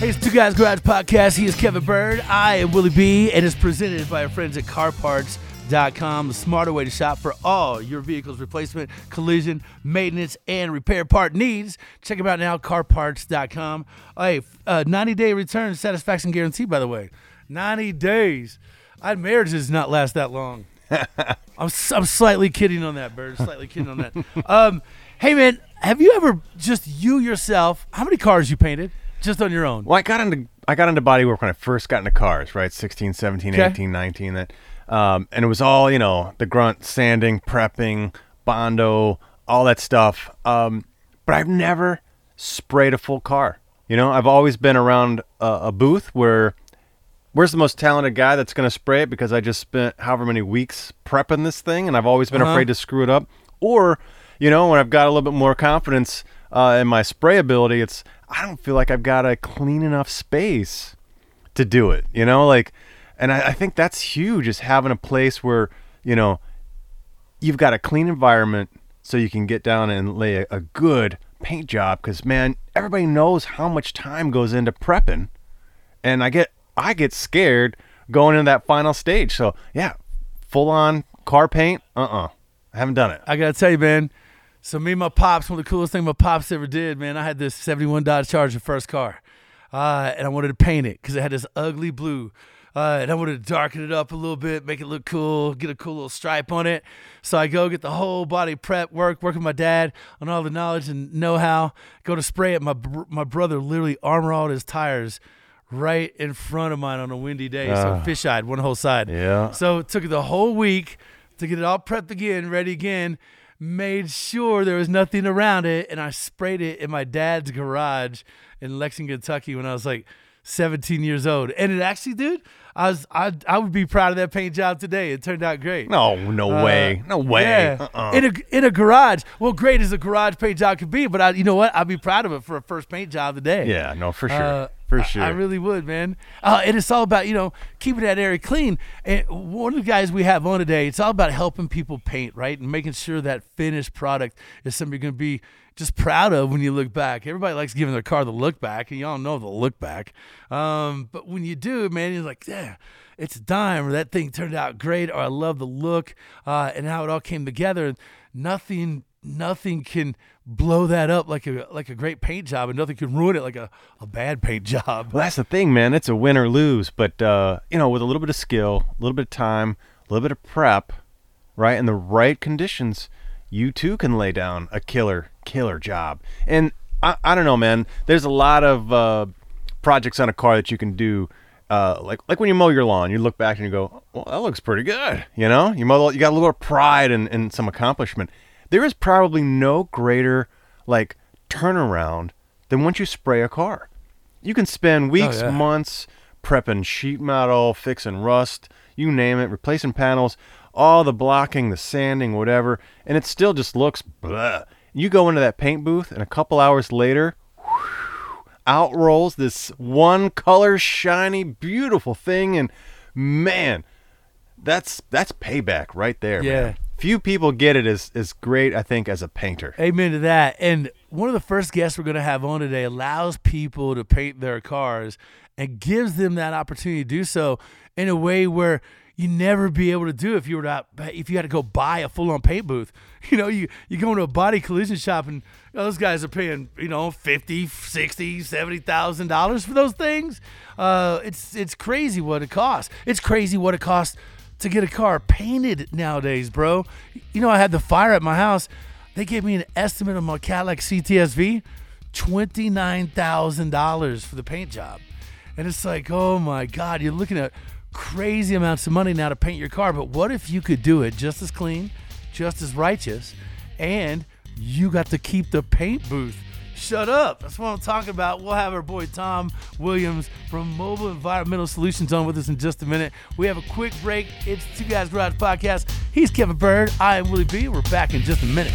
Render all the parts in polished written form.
Hey, it's Two Guys Garage Podcast. He is Kevin Bird. I am Willie B, and it's presented by our friends at CarParts.com, the smarter way to shop for all your vehicle's replacement, collision, maintenance, and repair part needs. Check them out now, CarParts.com. Hey, 90-day return satisfaction guarantee, by the way. 90 days. Our marriage does not last that long. I'm slightly kidding on that, Bird. Slightly kidding on that. Hey, man, have you ever just you yourself, how many cars you painted? Just on your own? Well, I got into bodywork when I first got into cars, right? 16, 17, okay. 18, 19. And it was all, you know, the grunt, sanding, prepping, Bondo, all that stuff. But I've never sprayed a full car. You know, I've always been around a booth where, where's the most talented guy that's going to spray it? Because I just spent however many weeks prepping this thing, and I've always been afraid to screw it up. Or, you know, when I've got a little bit more confidence in my spray ability, it's... I don't feel like I've got a clean enough space to do it, you know, like, and I think that's huge, is having a place where, you know, you've got a clean environment so you can get down and lay a good paint job. Cause man, everybody knows how much time goes into prepping, and I get scared going into that final stage. So yeah, full on car paint. I haven't done it. I gotta tell you, man. So me and my pops, one of the coolest things my pops ever did, man, I had this 71 Dodge Charger first car, and I wanted to paint it because it had this ugly blue, and I wanted to darken it up a little bit, make it look cool, get a cool little stripe on it. So I go get the whole body prep work with my dad on all the knowledge and know-how, go to spray it. My brother literally armor-alled his tires right in front of mine on a windy day, so fisheyed one whole side. Yeah. So it took the whole week to get it all prepped again, ready again. Made sure there was nothing around it, and I sprayed it in my dad's garage in Lexington, Kentucky when I was like 17 years old. And it actually, dude, I would be proud of that paint job today. It turned out great. No way. Yeah. In a garage. Well, great as a garage paint job could be, but you know what? I'd be proud of it for a first paint job today. Yeah, no, for sure. For sure. I really would, man. And it's all about, you know, keeping that area clean. And one of the guys we have on today, it's all about helping people paint, right? And making sure that finished product is something you're going to be just proud of when you look back. Everybody likes giving their car the look back, and y'all know the look back. But when you do, man, you're like, yeah, it's a dime, or that thing turned out great, or I love the look and how it all came together. Nothing can blow that up like a great paint job, and nothing can ruin it like a bad paint job. Well, that's the thing, man. It's a win or lose. But, you know, with a little bit of skill, a little bit of time, a little bit of prep, right, and the right conditions, you too can lay down a killer job. And I don't know, man. There's a lot of projects on a car that you can do. Like when you mow your lawn, you look back and you go, well, that looks pretty good. You know, you got a little pride and some accomplishment. There is probably no greater like turnaround than once you spray a car. You can spend weeks, months prepping sheet metal, fixing rust, you name it, replacing panels, all the blocking, the sanding, whatever, and it still just looks blah. You go into that paint booth, and a couple hours later, out rolls this one color, shiny, beautiful thing, and man, that's payback right there. Yeah. Man. Few people get it as great, I think, as a painter. Amen to that. And one of the first guests we're going to have on today allows people to paint their cars and gives them that opportunity to do so in a way where you'd never be able to do if you were out, if you had to go buy a full-on paint booth. You know, you go into a body collision shop and those guys are paying, you know, $50,000, $60,000, $70,000 for those things. It's crazy what it costs. It's crazy what it costs to get a car painted nowadays, bro. You know, I had the fire at my house. They gave me an estimate on my Cadillac CTS-V, $29,000 for the paint job. And it's like, oh my God, you're looking at crazy amounts of money now to paint your car. But what if you could do it just as clean, just as righteous, and you got to keep the paint booth shut up? That's what I'm talking about. We'll have our boy Tom Williams from Mobile Environmental Solutions on with us in just a minute. We have a quick break. It's Two Guys Garage Podcast. He's Kevin Bird. I am Willie B. We're back in just a minute.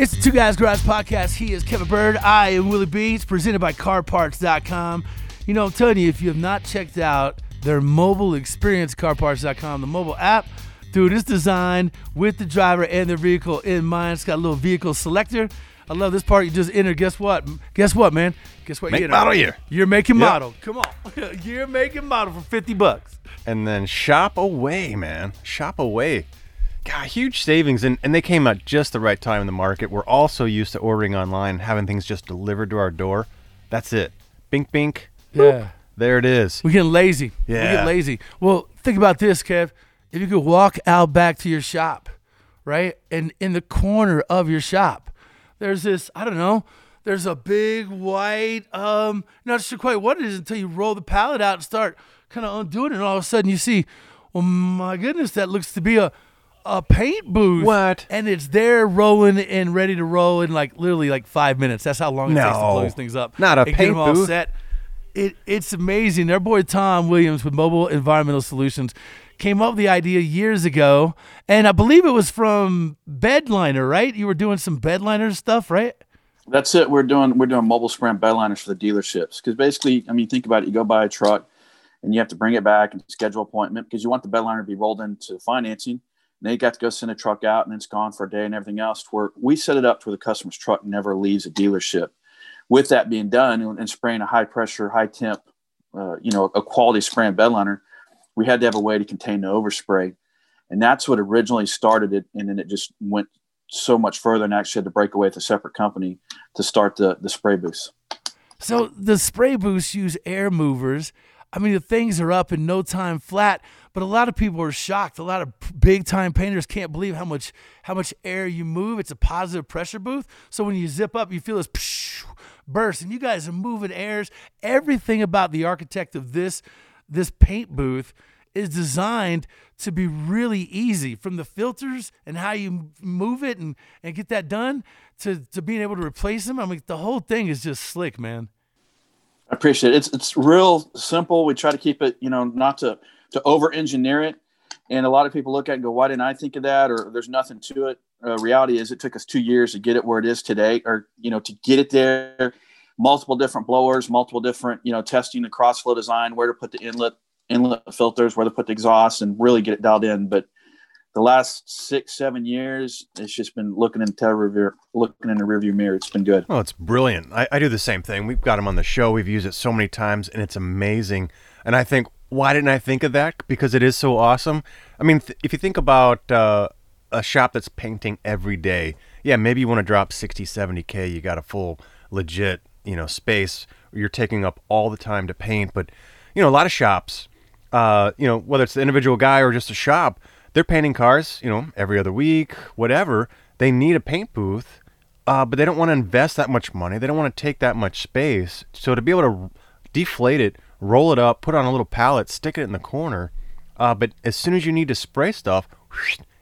It's the Two Guys Garage Podcast. He is Kevin Bird. I am Willie B. It's presented by CarParts.com. You know, I'm telling you, if you have not checked out their mobile experience, CarParts.com, the mobile app, dude, it's designed with the driver and their vehicle in mind. It's got a little vehicle selector. I love this part. You just enter. Guess what? Guess what, man? Guess what? Make, you enter. Model year. You're making model. Come on. You're making model for $50. And then shop away, man. Shop away. God, huge savings, and they came at just the right time in the market. We're all so used to ordering online, having things just delivered to our door. That's it. Bink, bink. Boop. Yeah. There it is. We're getting lazy. Yeah. We get lazy. Well, think about this, Kev. If you could walk out back to your shop, right, and in the corner of your shop, there's this, I don't know, there's a big white, not sure quite what it is until you roll the pallet out and start kind of undoing it, and all of a sudden you see, oh my goodness, that looks to be a paint booth. What? And it's there rolling and ready to roll in like literally like 5 minutes. That's how long it takes to blow these things up. Not a paint booth. Get them all set. It's amazing. Their boy Tom Williams with Mobile Environmental Solutions came up with the idea years ago, and I believe it was from Bedliner, right? You were doing some Bedliner stuff, right? That's it. We're doing mobile sprint bedliners for the dealerships, because basically, I mean, think about it. You go buy a truck, and you have to bring it back and schedule an appointment because you want the bedliner to be rolled into financing. They got to go send a truck out, and it's gone for a day and everything else. Where we set it up to where the customer's truck never leaves a dealership. With that being done, and spraying a high pressure, high temp, a quality spray and bedliner, we had to have a way to contain the overspray, and that's what originally started it. And then it just went so much further, and actually had to break away with a separate company to start the spray booths. So the spray booths use air movers. I mean, the things are up in no time flat, but a lot of people are shocked. A lot of big-time painters can't believe how much air you move. It's a positive pressure booth. So when you zip up, you feel this burst, and you guys are moving airs. Everything about the architect of this paint booth is designed to be really easy, from the filters and how you move it and get that done to being able to replace them. I mean, the whole thing is just slick, man. I appreciate it. It's real simple. We try to keep it, not to over-engineer it. And a lot of people look at it and go, why didn't I think of that? Or there's nothing to it. Reality is it took us 2 years to get it where it is today, or, to get it there. Multiple different blowers, multiple different, testing the cross-flow design, where to put the inlet filters, where to put the exhaust, and really get it dialed in. But the last 6-7 years, it's just been looking in the rearview mirror. It's been good. Oh, it's brilliant. I do the same thing. We've got them on the show. We've used it so many times, and it's amazing. And I think, why didn't I think of that? Because it is so awesome. I mean, if you think about a shop that's painting every day, yeah, maybe you want to drop 60, 70K. You got a full legit, space. You're taking up all the time to paint. But, a lot of shops, whether it's the individual guy or just a shop, they're painting cars, every other week, whatever. They need a paint booth, but they don't want to invest that much money. They don't want to take that much space. So to be able to deflate it, roll it up, put it on a little pallet, stick it in the corner. But as soon as you need to spray stuff,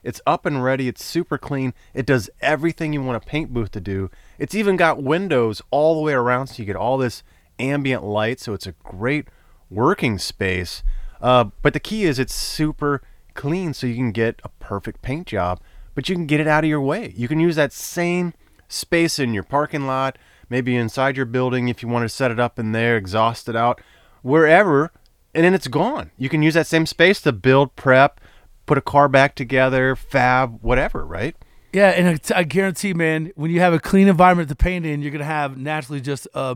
it's up and ready. It's super clean. It does everything you want a paint booth to do. It's even got windows all the way around, so you get all this ambient light, so it's a great working space. But the key is it's super clean, so you can get a perfect paint job, but you can get it out of your way. You can use that same space in your parking lot, maybe inside your building if you want to set it up in there, exhaust it out, wherever, and then it's gone. You can use that same space to build, prep, put a car back together, fab, whatever, right? Yeah, and I guarantee, man, when you have a clean environment to paint in, you're going to have naturally just a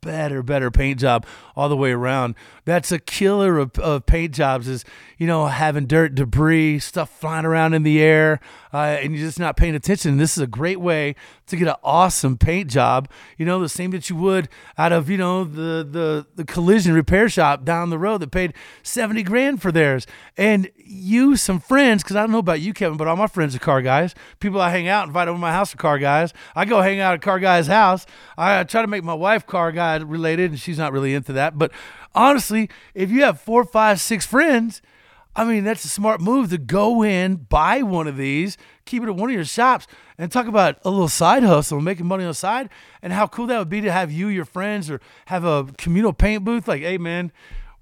better paint job all the way around. That's a killer of paint jobs is, you know, having dirt, debris, stuff flying around in the air, and you're just not paying attention. This is a great way to get an awesome paint job, you know, the same that you would out of, you know, the collision repair shop down the road that paid $70,000 for theirs. And you, some friends, because I don't know about you, Kevin, but all my friends are car guys. People I hang out and invite over my house are car guys. I go hang out at car guy's house. I try to make my wife car guy related, and she's not really into that. But honestly, if you have 4, 5, 6 friends, I mean, that's a smart move to go in, buy one of these, keep it at one of your shops, and talk about a little side hustle, making money on the side, and how cool that would be to have you, your friends, or have a communal paint booth. Like, hey, man,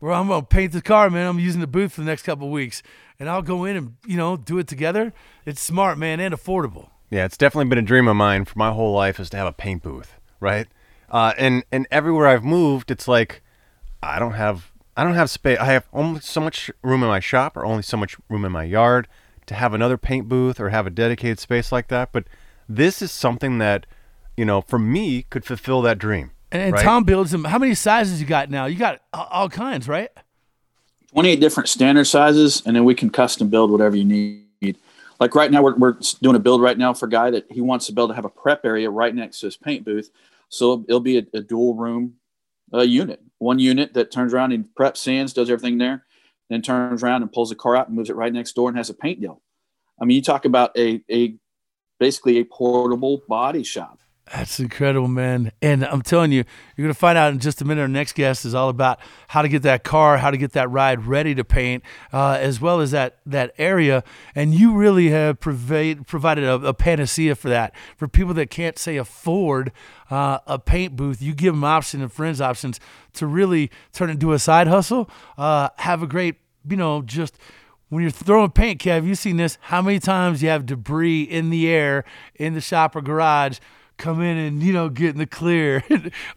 I'm going to paint the car, man. I'm using the booth for the next couple of weeks. And I'll go in and, you know, do it together. It's smart, man, and affordable. Yeah, it's definitely been a dream of mine for my whole life is to have a paint booth, right? And everywhere I've moved, it's like I don't have space. I have only so much room in my shop or only so much room in my yard to have another paint booth or have a dedicated space like that. But this is something that, you know, for me could fulfill that dream. And right? Tom builds them. How many sizes you got now? You got all kinds, right? 28 different standard sizes, and then we can custom build whatever you need. Like right now, we're doing a build right now for a guy that he wants to build to have a prep area right next to his paint booth. So it'll be a dual room unit. One unit that turns around and preps, sands, does everything there, then turns around and pulls the car out and moves it right next door and has a paint deal. I mean, you talk about basically a portable body shop. That's incredible, man. And I'm telling you, you're going to find out in just a minute. Our next guest is all about how to get that car, how to get that ride ready to paint, as well as that area. And you really have provided a panacea for that. For people that can't, say, afford a paint booth, you give them options and friends options to really turn into a side hustle. Have a great, you know, just... When you're throwing paint, Kev, you've seen this. How many times you have debris in the air, in the shop or garage, come in and, you know, get in the clear.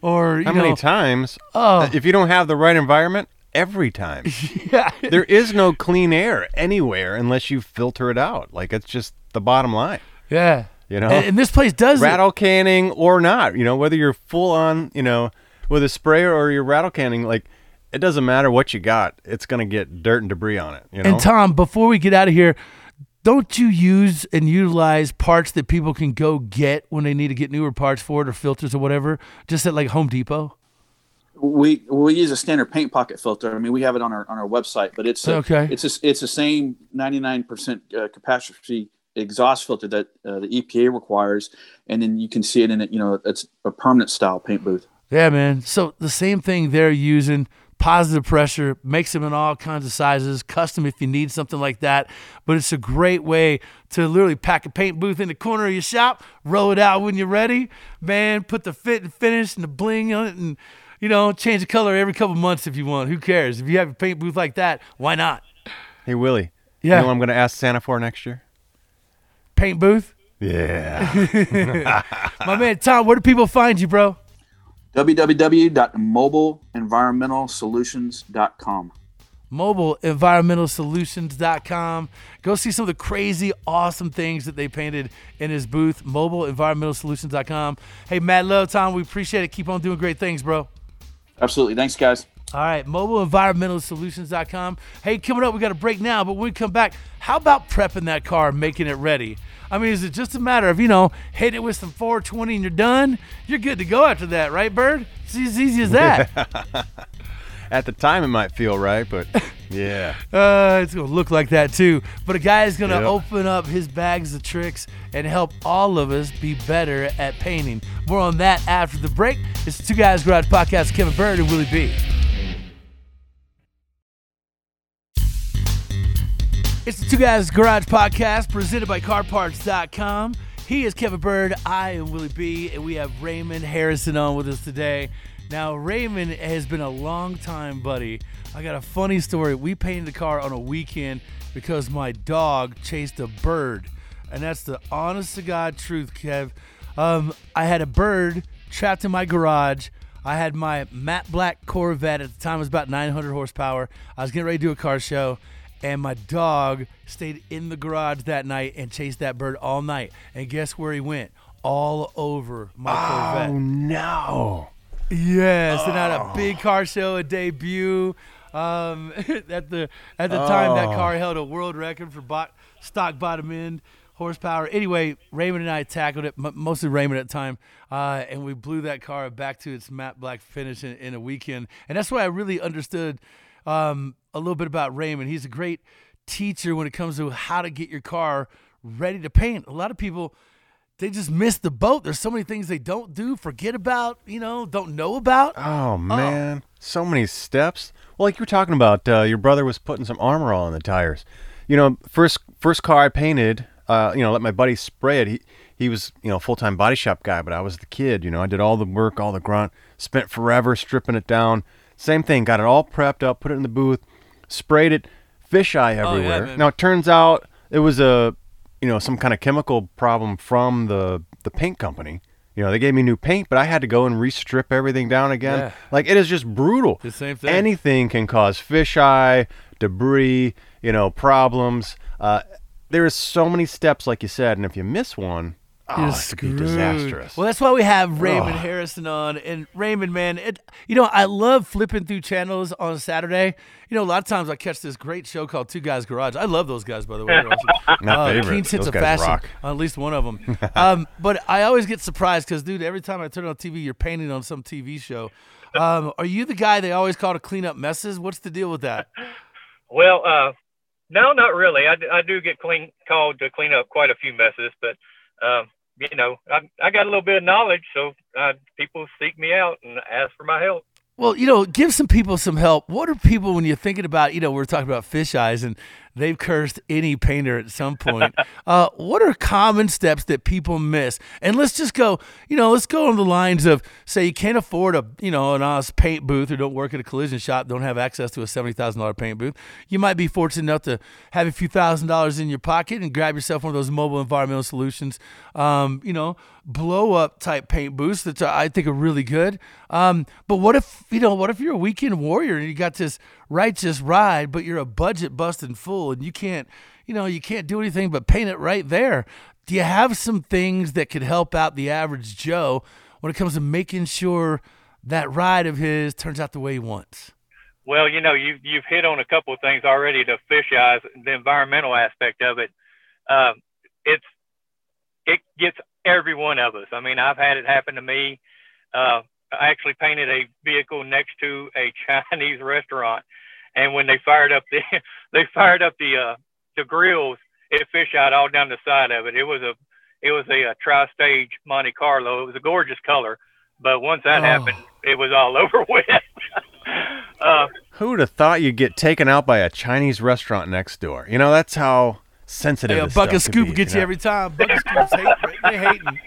Or, you know. How many times? If you don't have the right environment, every time. Yeah. There is no clean air anywhere unless you filter it out. Like, it's just the bottom line. Yeah. You know? And this place does rattle canning or not. You know, whether you're full on, you know, with a sprayer or you're rattle canning, like, it doesn't matter what you got. It's going to get dirt and debris on it. You know? And Tom, before we get out of here, don't you use and utilize parts that people can go get when they need to get newer parts for it or filters or whatever, just at like Home Depot? We use a standard paint pocket filter. I mean, we have it on our website, but it's the same 99% capacity exhaust filter that the EPA requires, and then you can see it in it. You know, it's a permanent style paint booth. Yeah, man. So the same thing they're using. Positive pressure, makes them in all kinds of sizes, custom if you need something like that. But it's a great way to literally pack a paint booth in the corner of your shop, roll it out when you're ready, man, put the fit and finish and the bling on it and, you know, change the color every couple months if you want. Who cares? If you have a paint booth like that, why not? Hey, Willie, yeah. You know what I'm going to ask Santa for next year? Paint booth? Yeah. My man, Tom, where do people find you, bro? www.mobileenvironmentalsolutions.com. Mobileenvironmentalsolutions.com. Go see some of the crazy, awesome things that they painted in his booth. Mobileenvironmentalsolutions.com. Hey, Matt Love, Tom, we appreciate it. Keep on doing great things, bro. Absolutely. Thanks, guys. All right, mobileenvironmentalsolutions.com. Hey, coming up, we got a break now, but when we come back, how about prepping that car, making it ready? I mean, is it just a matter of, you know, hitting it with some 420 and you're done? You're good to go after that, right, Bird? It's as easy as that. Yeah. At the time, it might feel right, but yeah. It's going to look like that, too. But a guy is going to open up his bags of tricks and help all of us be better at painting. More on that after the break. It's the Two Guys Garage Podcast, Kevin Bird and Willie B. It's the Two Guys Garage Podcast presented by CarParts.com. He is Kevin Bird. I am Willie B. And we have Raymond Harrison on with us today. Now, Raymond has been a long-time buddy. I got a funny story. We painted the car on a weekend because my dog chased a bird. And that's the honest-to-God truth, Kev. I had a bird trapped in my garage. I had my matte black Corvette. At the time, it was about 900 horsepower. I was getting ready to do a car show. And my dog stayed in the garage that night and chased that bird all night. And guess where he went? All over my Corvette. Oh, no. Yes, and I had a big car show, a debut. At the time, that car held a world record for stock bottom end horsepower. Anyway, Raymond and I tackled it, mostly Raymond at the time, and we blew that car back to its matte black finish in a weekend. And that's why I really understood a little bit about Raymond. He's a great teacher when it comes to how to get your car ready to paint. A lot of people, they just miss the boat. There's so many things they don't do, forget about, don't know about. Oh, man. So many steps. Well, like you were talking about, your brother was putting some Armor All on the tires. First car I painted, let my buddy spray it. He was, full-time body shop guy, but I was the kid. I did all the work, all the grunt, spent forever stripping it down. Same thing, got it all prepped up, put it in the booth, sprayed it, fisheye everywhere. Oh, yeah, now, it turns out it was a... some kind of chemical problem from the paint company. They gave me new paint, but I had to go and re-strip everything down again. Yeah. It is just brutal. The same thing. Anything can cause fisheye, debris, problems. There is so many steps, like you said, and if you miss one, it could be disastrous. Well, that's why we have Raymond Harrison on. And Raymond, man, I love flipping through channels on a Saturday. A lot of times I catch this great show called Two Guys Garage. I love those guys, by the way. My favorite. Keen sense of fashion. Rock. At least one of them. But I always get surprised because, dude, every time I turn on TV, you're painting on some TV show. Are you the guy they always call to clean up messes? What's the deal with that? Well, no, not really. I do get called to clean up quite a few messes, but... I got a little bit of knowledge, so people seek me out and ask for my help. Well, give some people some help. What are people, when you're thinking about, we're talking about fisheyes, and they've cursed any painter at some point. What are common steps that people miss? And let's just go, let's go on the lines of, say you can't afford an honest paint booth or don't work at a collision shop, don't have access to a $70,000 paint booth. You might be fortunate enough to have a few $1,000s in your pocket and grab yourself one of those Mobile Environmental Solutions, blow-up type paint booths that I think are really good. But what if you're a weekend warrior and you got this righteous ride, but you're a budget busting fool and you can't do anything but paint it right there. Do you have some things that could help out the average Joe when it comes to making sure that ride of his turns out the way he wants? Well, you've hit on a couple of things already, the fisheyes, the environmental aspect of it. It gets every one of us. I mean, I've had it happen to me. I actually painted a vehicle next to a Chinese restaurant, and when they fired up the the grills, it fisheyed all down the side of it. It was a tri-stage Monte Carlo. It was a gorgeous color, but once that happened, it was all over with. Who would have thought you'd get taken out by a Chinese restaurant next door? That's how sensitive. Yeah, Bucket Scoop gets you every time. Bucket Scoop's they hating.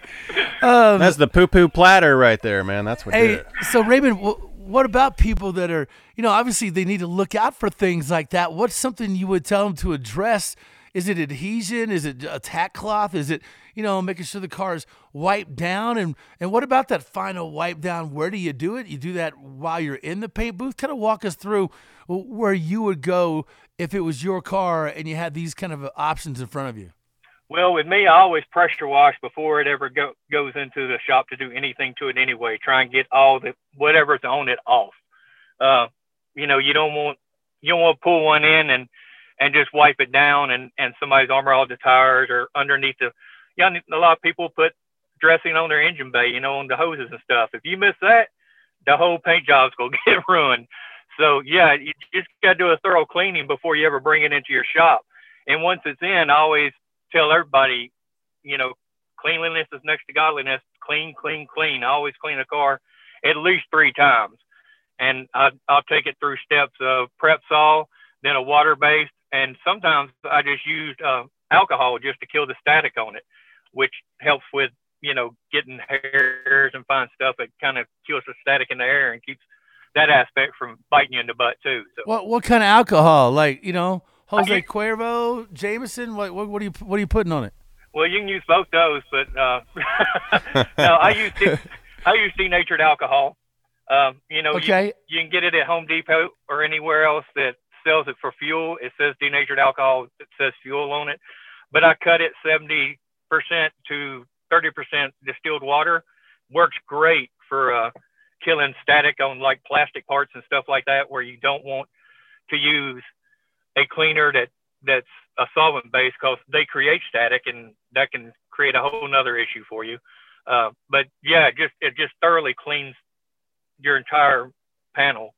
That's the poo-poo platter right there, man. That's what did it. So, Raymond, what about people that are, obviously they need to look out for things like that. What's something you would tell them to address? Is it adhesion? Is it a tack cloth? Is it, making sure the car is wiped down? And what about that final wipe down? Where do you do it? You do that while you're in the paint booth? Kind of walk us through where you would go if it was your car and you had these kind of options in front of you. Well, with me, I always pressure wash before it ever goes into the shop to do anything to it anyway. Try and get all the whatever's on it off. You don't want to pull one in and just wipe it down and somebody's Armor All the tires or underneath the. Yeah, a lot of people put dressing on their engine bay, on the hoses and stuff. If you miss that, the whole paint job's gonna get ruined. So yeah, you just gotta do a thorough cleaning before you ever bring it into your shop. And once it's in, I always tell everybody, cleanliness is next to godliness. Clean, clean, clean. I always clean a car at least 3 times, and I'll take it through steps of prep sol, then a water base, and sometimes I just used alcohol just to kill the static on it, which helps with you know, getting hairs and fine stuff. It kind of kills the static in the air and keeps that aspect from biting you in the butt too. So what kind of alcohol? Like, you know, Jose Cuervo, Jameson, what are you putting on it? Well, you can use both those, but no, I use denatured alcohol. You can get it at Home Depot or anywhere else that sells it for fuel. It says denatured alcohol. It says fuel on it. But I cut it 70% to 30% distilled water. Works great for killing static on like plastic parts and stuff like that, where you don't want to use a cleaner that's a solvent base, because they create static and that can create a whole nother issue for you. But yeah, it just thoroughly cleans your entire panel.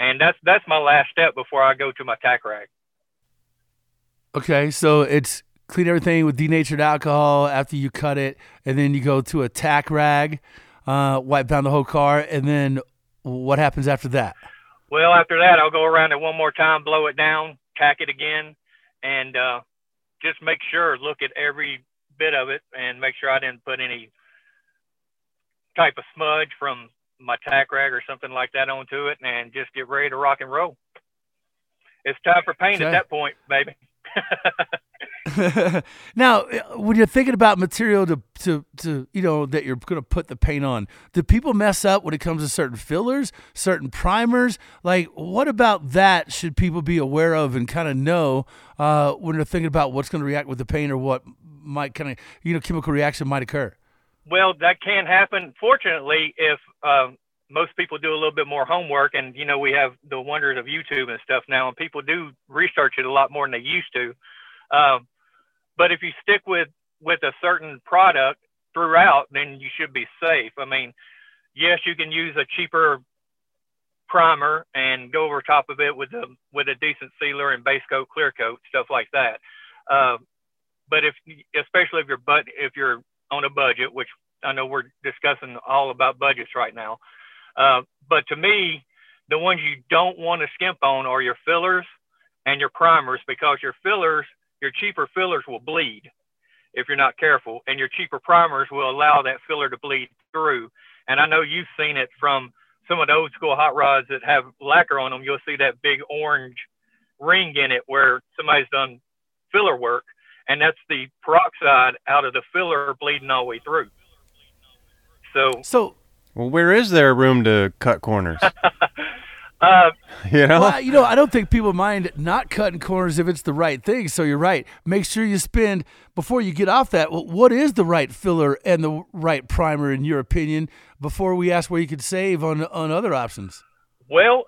And that's my last step before I go to my tack rack. Okay. So it's clean everything with denatured alcohol after you cut it, and then you go to a tack rag, wipe down the whole car. And then what happens after that? Well, after that, I'll go around it one more time, blow it down, tack it again, and just make sure, look at every bit of it and make sure I didn't put any type of smudge from my tack rag or something like that onto it, and just get ready to rock and roll. It's time for paint at that point, baby. Now, when you're thinking about material to you know, that you're going to put the paint on, do people mess up when it comes to certain fillers, certain primers? Like, what about that should people be aware of and kind of know when they're thinking about what's going to react with the paint, or what might kind of, you know, chemical reaction might occur? Well, that can happen. Fortunately, if most people do a little bit more homework, and, you know, we have the wonders of YouTube and stuff now, and people do research it a lot more than they used to. But if you stick with a certain product throughout, then you should be safe. I mean, yes, you can use a cheaper primer and go over top of it with a decent sealer and base coat, clear coat, stuff like that. But especially if you're on a budget, which I know we're discussing all about budgets right now. But to me, the ones you don't want to skimp on are your fillers and your primers, because your cheaper fillers will bleed if you're not careful, and your cheaper primers will allow that filler to bleed through. And I know you've seen it from some of the old school hot rods that have lacquer on them. You'll see that big orange ring in it where somebody's done filler work, and that's the peroxide out of the filler bleeding all the way through. So well, where is there room to cut corners? You know? Well, you know, I don't think people mind not cutting corners if it's the right thing. So you're right. Make sure you spend, before you get off that, what is the right filler and the right primer, in your opinion, before we ask where you could save on other options? Well,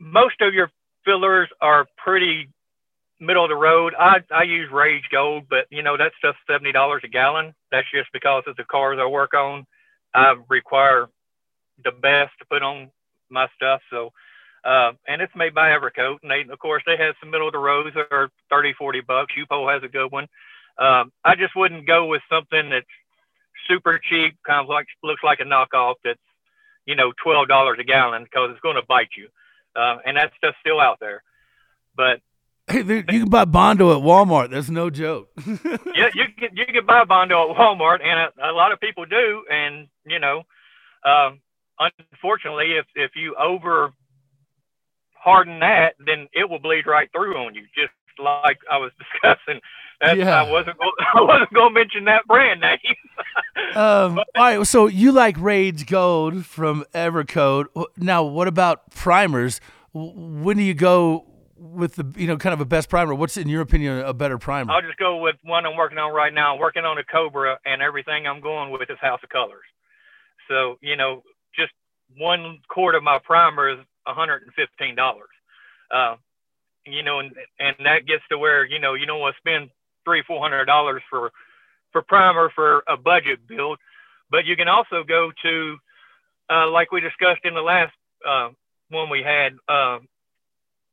most of your fillers are pretty middle of the road. I use Rage Gold, but, you know, that stuff's $70 a gallon. That's just because of the cars I work on. I require the best to put on my stuff. So, and it's made by Evercoat, and they, of course, they have some middle of the roads that are $30-$40. UPO has a good one. I just wouldn't go with something that's super cheap, kind of like, looks like a knockoff that's, you know, $12 a gallon, because it's going to bite you. And that stuff's still out there. But hey, you can buy Bondo at Walmart. That's no joke. Yeah, you can buy Bondo at Walmart, and a lot of people do. And, you know, unfortunately, if you over harden that, then it will bleed right through on you, just like I was discussing. Yeah. I wasn't going to mention that brand name. All right, so you like Rage Gold from Evercoat. Now, what about primers? When do you go with the, you know, kind of a best primer? What's, in your opinion, a better primer? I'll just go with one I'm working on right now. I'm working on a Cobra, and everything I'm going with is House of Colors. So, you know, just 1 quart of my primer is $115. You know, and that gets to where, you know, you don't want to spend $300-$400 for primer for a budget build. But you can also go to, like we discussed in the last one we had,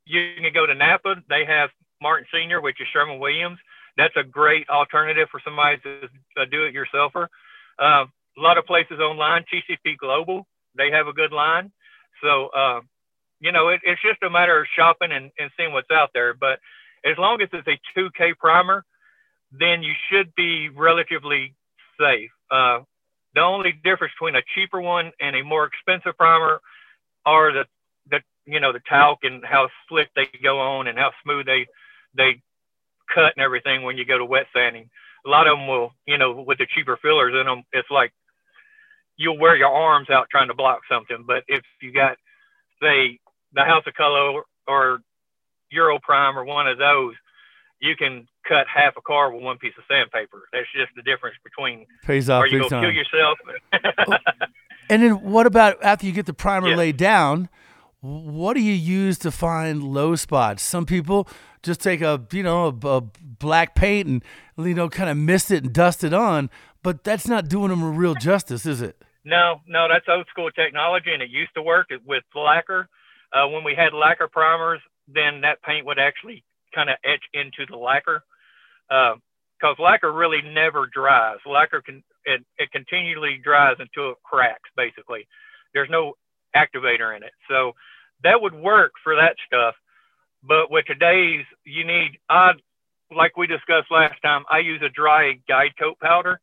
you can go to Napa. They have Martin Sr., which is Sherman Williams. That's a great alternative for somebody to do-it-yourselfer. A lot of places online, TCP Global, they have a good line. So, you know, it's just a matter of shopping and seeing what's out there. But as long as it's a 2K primer, then you should be relatively safe. The only difference between a cheaper one and a more expensive primer are the talc and how slick they go on and how smooth they cut and everything when you go to wet sanding. A lot of them will, with the cheaper fillers in them, it's like you'll wear your arms out trying to block something. But if you got, say, the House of Color or Euro Prime or one of those, you can cut half a car with one piece of sandpaper. That's just the difference between pays off. Are you gonna kill yourself? And then what about after you get the primer laid down? What do you use to find low spots? Some people just take a black paint and kind of mist it and dust it on, but that's not doing them a real justice, is it? No, that's old school technology, and it used to work with lacquer. When we had lacquer primers, then that paint would actually kind of etch into the lacquer, because lacquer really never dries. Lacquer it continually dries until it cracks. Basically, there's no activator in it, so that would work for that stuff. But with today's, you need, like we discussed last time, I use a dry guide coat powder.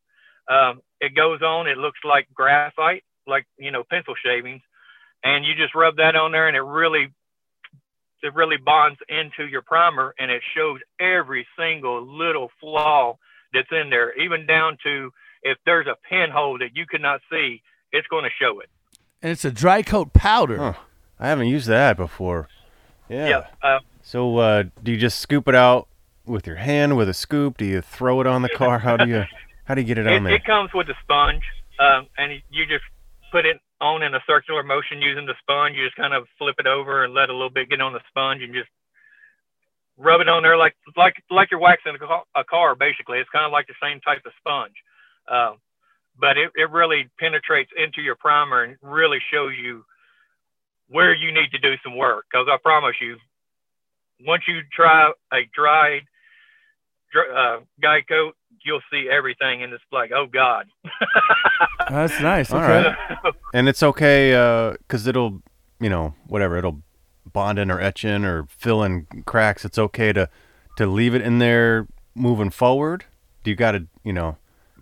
It goes on, it looks like graphite, like pencil shavings, and you just rub that on there, and it really bonds into your primer, and it shows every single little flaw that's in there, even down to if there's a pinhole that you could not see, it's going to show it. And it's a dry coat powder. Huh. I haven't used that before. Yeah. So do you just scoop it out with your hand with a scoop? Do you throw it on the car? How do you get it on there? It comes with a sponge, and you just put it on in a circular motion using the sponge. You just kind of flip it over and let a little bit get on the sponge, and just rub it on there like you're waxing a car. Basically, it's kind of like the same type of sponge. But it really penetrates into your primer and really shows you where you need to do some work. Because I promise you, once you try a dried guide coat, you'll see everything, and it's like, oh, God. That's nice. Okay. All right. And it's okay because it'll, it'll bond in or etch in or fill in cracks. It's okay to leave it in there moving forward. Do you got to,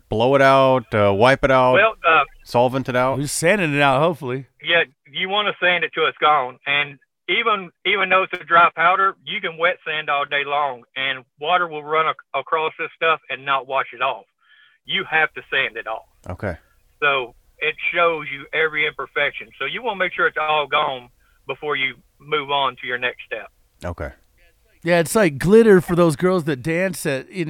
blow it out, wipe it out, solvent it out? We're sanding it out, hopefully. Yeah, you want to sand it till it's gone. And even though it's a dry powder, you can wet sand all day long, and water will run across this stuff and not wash it off. You have to sand it off. Okay. So it shows you every imperfection. So you want to make sure it's all gone before you move on to your next step. Okay. Yeah, it's like glitter for those girls that dance at at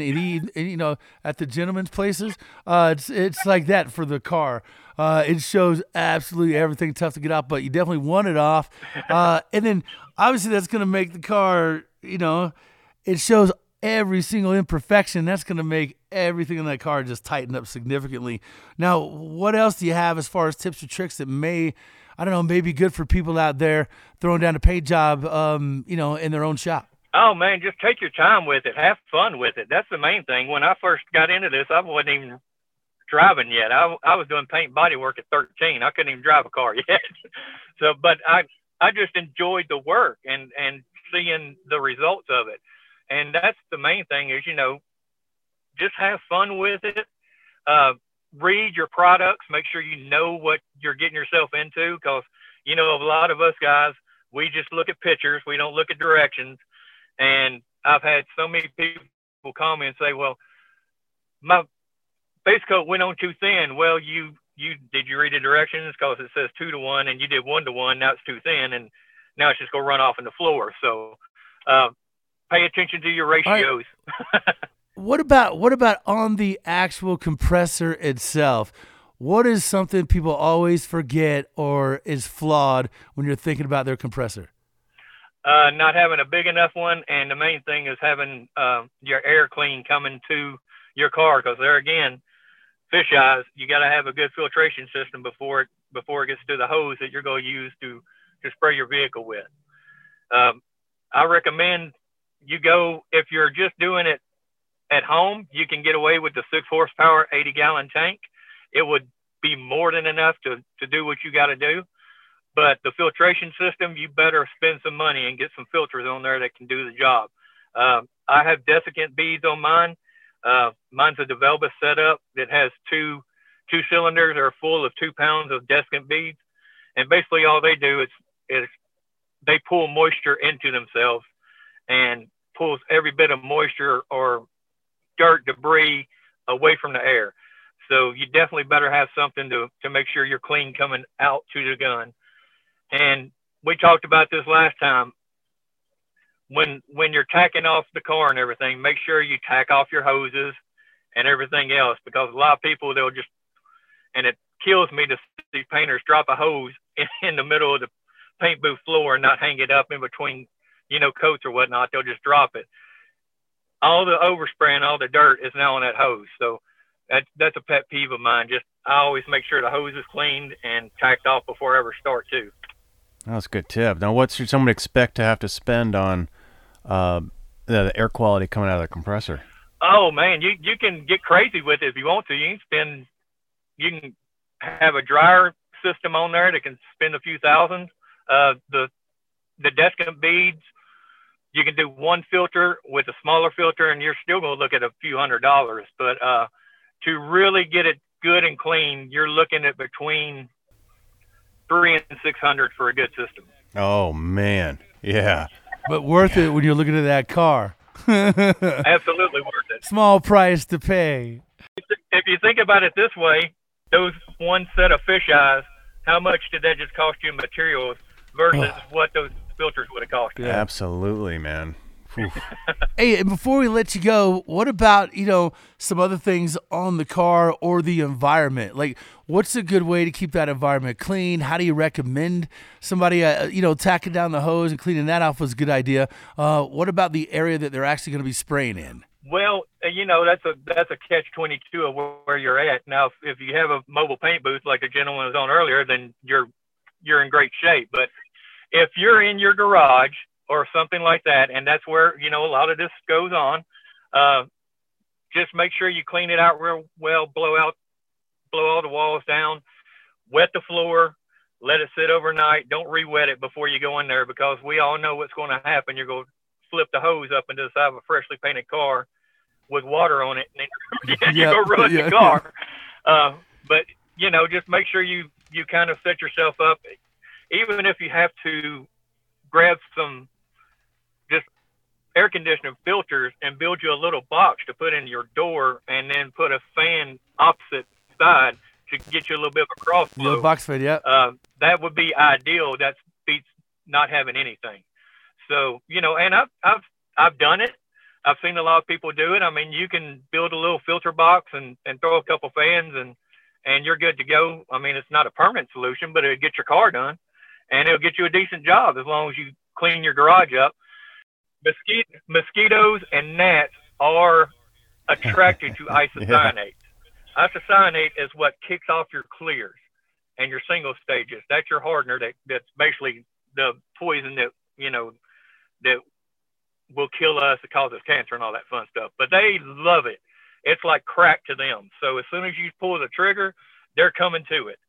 the gentlemen's places. It's like that for the car. It shows absolutely everything, tough to get off, but you definitely want it off. And then obviously that's going to make the car, it shows every single imperfection. That's going to make everything in that car just tighten up significantly. Now, what else do you have as far as tips or tricks that may be good for people out there throwing down a paint job, in their own shop? Oh, man, just take your time with it. Have fun with it. That's the main thing. When I first got into this, I wasn't even driving yet. I was doing paint body work at 13. I couldn't even drive a car yet. So, but I just enjoyed the work and seeing the results of it. And that's the main thing is, just have fun with it. Read your products. Make sure you know what you're getting yourself into, because, a lot of us guys, we just look at pictures. We don't look at directions. And I've had so many people call me and say, well, my base coat went on too thin. Well, did you read the directions? Because it says 2-to-1 and you did 1-to-1. Now it's too thin and now it's just going to run off in the floor. So pay attention to your ratios. Right. What about on the actual compressor itself? What is something people always forget or is flawed when you're thinking about their compressor? Not having a big enough one, and the main thing is having your air clean coming to your car, because there again, fish eyes, you got to have a good filtration system before it gets to the hose that you're going to use to spray your vehicle with. I recommend you go, if you're just doing it at home, you can get away with the 6-horsepower 80-gallon tank. It would be more than enough to do what you got to do. But the filtration system, you better spend some money and get some filters on there that can do the job. I have desiccant beads on mine. Mine's a DeVilbiss setup that has two cylinders that are full of 2 pounds of desiccant beads. And basically all they do is they pull moisture into themselves and pulls every bit of moisture or dirt, debris away from the air. So you definitely better have something to make sure you're clean coming out to the gun. And we talked about this last time. When you're tacking off the car and everything, make sure you tack off your hoses and everything else, because a lot of people, they'll just, and it kills me to see painters drop a hose in the middle of the paint booth floor and not hang it up in between, you know, coats or whatnot. They'll just drop it. All the overspray and all the dirt is now on that hose. So that's a pet peeve of mine. Just, I always make sure the hose is cleaned and tacked off before I ever start too. That's a good tip. Now, what should someone expect to have to spend on the air quality coming out of the compressor? Oh man, you can get crazy with it if you want to. You can have a dryer system on there that can spend a few thousand. The desiccant beads, you can do one filter with a smaller filter, and you're still going to look at a few $100s. But to really get it good and clean, you're looking at between $300 and $600 for a good system. Oh man, yeah, but worth it when you're looking at that car. Absolutely worth it. Small price to pay. If you think about it this way, those one set of fish eyes, how much did that just cost you in materials versus what those filters would have cost you? Yeah, absolutely, man. Hey, and before we let you go, what about, you know, some other things on the car or the environment? Like, what's a good way to keep that environment clean? How do you recommend somebody, you know, tacking down the hose and cleaning that off was a good idea. What about the area that they're actually going to be spraying in? Well, you know, that's a catch-22 of where you're at. Now, if you have a mobile paint booth like the gentleman was on earlier, then you're in great shape. But if you're in your garage or something like that, and that's where, you know, a lot of this goes on, just make sure you clean it out real well, blow all the walls down, wet the floor, let it sit overnight. Don't re-wet it before you go in there, because we all know what's going to happen. You're going to flip the hose up into the side of a freshly painted car with water on it, and then you're going to ruin the car. But, you know, just make sure you kind of set yourself up, even if you have to grab some just air conditioning filters and build you a little box to put in your door, and then put a fan opposite side to get you a little bit of a cross flow. Little box fan, yeah. That would be ideal. That beats not having anything. So, you know, and I've done it. I've seen a lot of people do it. I mean, you can build a little filter box and throw a couple fans and you're good to go. I mean, it's not a permanent solution, but it'll get your car done. And it'll get you a decent job as long as you clean your garage up. Mosquitoes and gnats are attracted to isocyanates. Yeah. Isocyanate is what kicks off your clears and your single stages. That's your hardener that's basically the poison that, you know, that will kill us, that causes cancer and all that fun stuff. But they love it. It's like crack to them. So as soon as you pull the trigger, they're coming to it.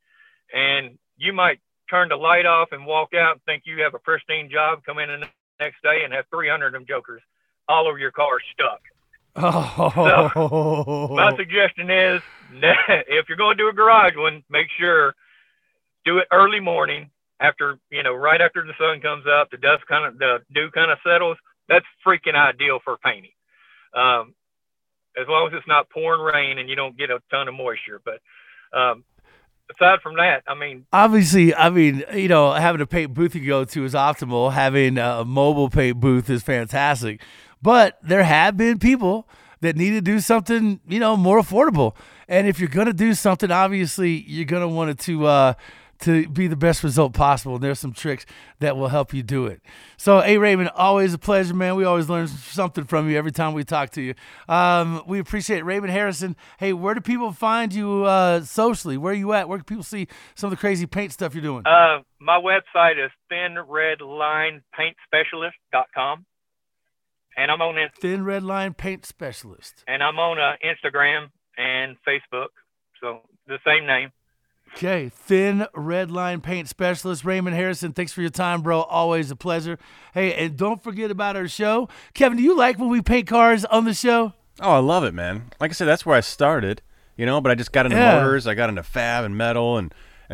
And you might turn the light off and walk out and think you have a pristine job, come in the next day and have 300 of them jokers all over your car stuck. Oh. So my suggestion is, if you're going to do a garage one, make sure do it early morning, after, you know, right after the sun comes up, the dew kind of settles. That's freaking ideal for painting, as long as it's not pouring rain and you don't get a ton of moisture. But aside from that, I mean, obviously, you know, having a paint booth you go to is optimal. Having a mobile paint booth is fantastic. But there have been people that need to do something, you know, more affordable. And if you're going to do something, obviously, you're going to want it to be the best result possible. And there's some tricks that will help you do it. So, hey, Raymond, always a pleasure, man. We always learn something from you every time we talk to you. We appreciate it. Raymond Harrison, hey, where do people find you socially? Where are you at? Where can people see some of the crazy paint stuff you're doing? My website is thinredlinepaintspecialist.com. And I'm on Instagram. Thin Red Line Paint Specialist. And I'm on Instagram and Facebook. So the same name. Okay, Thin Red Line Paint Specialist, Raymond Harrison. Thanks for your time, bro. Always a pleasure. Hey, and don't forget about our show. Kevin, do you like when we paint cars on the show? Oh, I love it, man. Like I said, that's where I started, you know, but I just got into motors, I got into fab and metal, and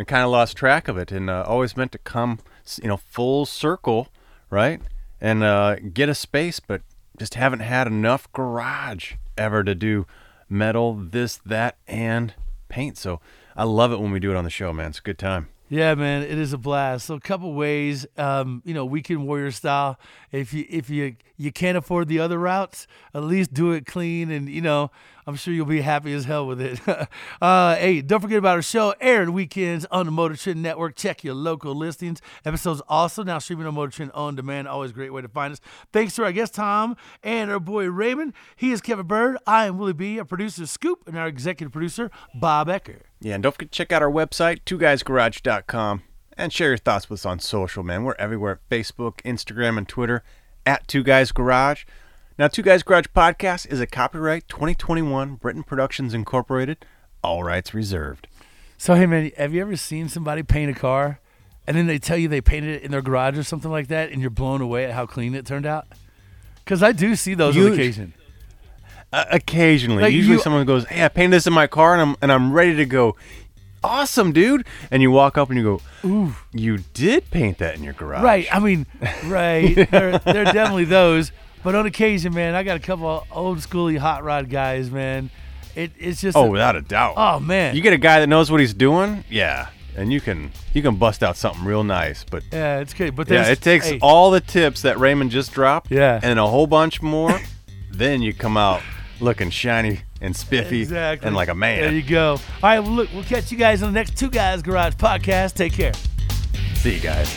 kind of lost track of it, and always meant to come, you know, full circle, right, and get a space, but just haven't had enough garage ever to do metal, this, that, and paint. So I love it when we do it on the show, man. It's a good time. Yeah, man, it is a blast. So a couple ways, you know, weekend warrior style. If you can't afford the other routes, at least do it clean, and you know, I'm sure you'll be happy as hell with it. Hey, don't forget about our show, airing weekends on the Motor Trend Network. Check your local listings. Episodes also now streaming on Motor Trend On Demand. Always a great way to find us. Thanks to our guest, Tom, and our boy, Raymond. He is Kevin Bird. I am Willie B., our producer, Scoop, and our executive producer, Bob Ecker. Yeah, and don't forget to check out our website, twoguysgarage.com, and share your thoughts with us on social, man. We're everywhere, Facebook, Instagram, and Twitter, at Two Guys Garage. Now, Two Guys Garage Podcast is a copyright 2021 Britain Productions Incorporated. All rights reserved. So, hey, man, have you ever seen somebody paint a car and then they tell you they painted it in their garage or something like that, and you're blown away at how clean it turned out? Because I do see those on occasion. Occasionally. Like usually someone goes, hey, I painted this in my car, and I'm ready to go, awesome, dude. And you walk up and you go, ooh, you did paint that in your garage. Right. I mean, right. There are definitely those. But on occasion, man, I got a couple of old-schooly hot rod guys, man. It's just... Oh, without a doubt. Oh, man. You get a guy that knows what he's doing, yeah, and you can bust out something real nice. But yeah, it's good. But yeah, it takes all the tips that Raymond just dropped and a whole bunch more. Then you come out looking shiny and spiffy and like a man. There you go. All right, well, look, we'll catch you guys on the next Two Guys Garage Podcast. Take care. See you guys.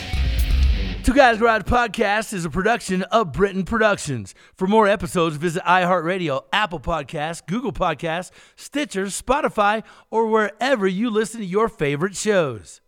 Two Guys Garage Podcast is a production of Britain Productions. For more episodes, visit iHeartRadio, Apple Podcasts, Google Podcasts, Stitcher, Spotify, or wherever you listen to your favorite shows.